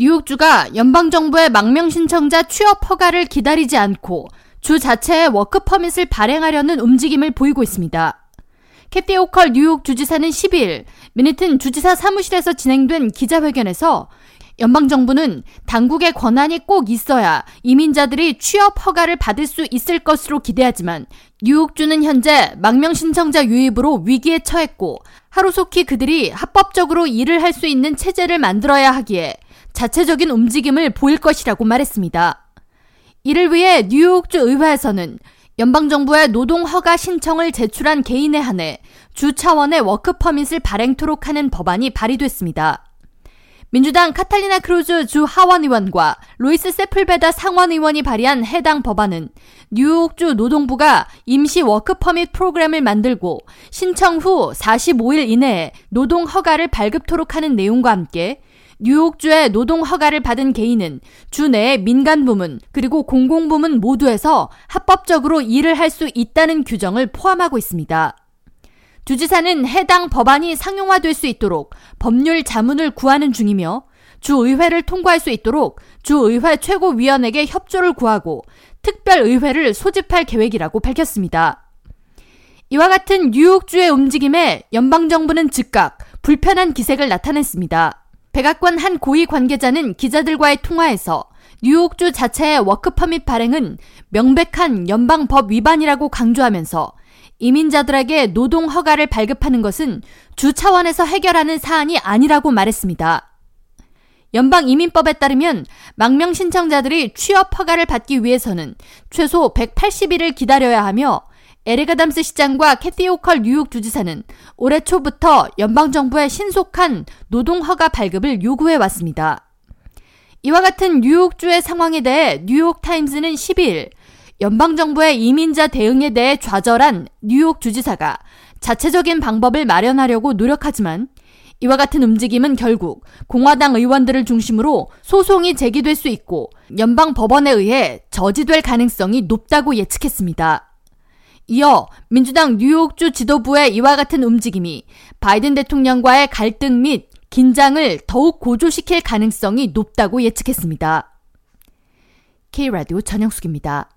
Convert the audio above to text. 뉴욕주가 연방정부의 망명신청자 취업 허가를 기다리지 않고 주 자체의 워크퍼밋을 발행하려는 움직임을 보이고 있습니다. 캐티 호컬 뉴욕 주지사는 12일 미니튼 주지사 사무실에서 진행된 기자회견에서 연방정부는 당국의 권한이 꼭 있어야 이민자들이 취업 허가를 받을 수 있을 것으로 기대하지만 뉴욕주는 현재 망명신청자 유입으로 위기에 처했고 하루속히 그들이 합법적으로 일을 할 수 있는 체제를 만들어야 하기에 자체적인 움직임을 보일 것이라고 말했습니다. 이를 위해 뉴욕주 의회에서는 연방정부의 노동허가 신청을 제출한 개인에 한해 주 차원의 워크퍼밋을 발행토록 하는 법안이 발의됐습니다. 민주당 카탈리나 크루즈 주 하원의원과 로이스 세플베다 상원의원이 발의한 해당 법안은 뉴욕주 노동부가 임시 워크퍼밋 프로그램을 만들고 신청 후 45일 이내에 노동허가를 발급토록 하는 내용과 함께 뉴욕주의 노동허가를 받은 개인은 주 내의 민간부문 그리고 공공부문 모두에서 합법적으로 일을 할 수 있다는 규정을 포함하고 있습니다. 주지사는 해당 법안이 상용화될 수 있도록 법률 자문을 구하는 중이며 주의회를 통과할 수 있도록 주의회 최고위원에게 협조를 구하고 특별의회를 소집할 계획이라고 밝혔습니다. 이와 같은 뉴욕주의 움직임에 연방정부는 즉각 불편한 기색을 나타냈습니다. 백악관 한 고위 관계자는 기자들과의 통화에서 뉴욕주 자체의 워크퍼밋 발행은 명백한 연방법 위반이라고 강조하면서 이민자들에게 노동 허가를 발급하는 것은 주 차원에서 해결하는 사안이 아니라고 말했습니다. 연방 이민법에 따르면 망명 신청자들이 취업 허가를 받기 위해서는 최소 180일을 기다려야 하며 에릭 아담스 시장과 캐티 호컬 뉴욕 주지사는 올해 초부터 연방정부의 신속한 노동허가 발급을 요구해왔습니다. 이와 같은 뉴욕주의 상황에 대해 뉴욕타임스는 12일 연방정부의 이민자 대응에 대해 좌절한 뉴욕 주지사가 자체적인 방법을 마련하려고 노력하지만 이와 같은 움직임은 결국 공화당 의원들을 중심으로 소송이 제기될 수 있고 연방법원에 의해 저지될 가능성이 높다고 예측했습니다. 이어 민주당 뉴욕주 지도부의 이와 같은 움직임이 바이든 대통령과의 갈등 및 긴장을 더욱 고조시킬 가능성이 높다고 예측했습니다. K-라디오 전영숙입니다.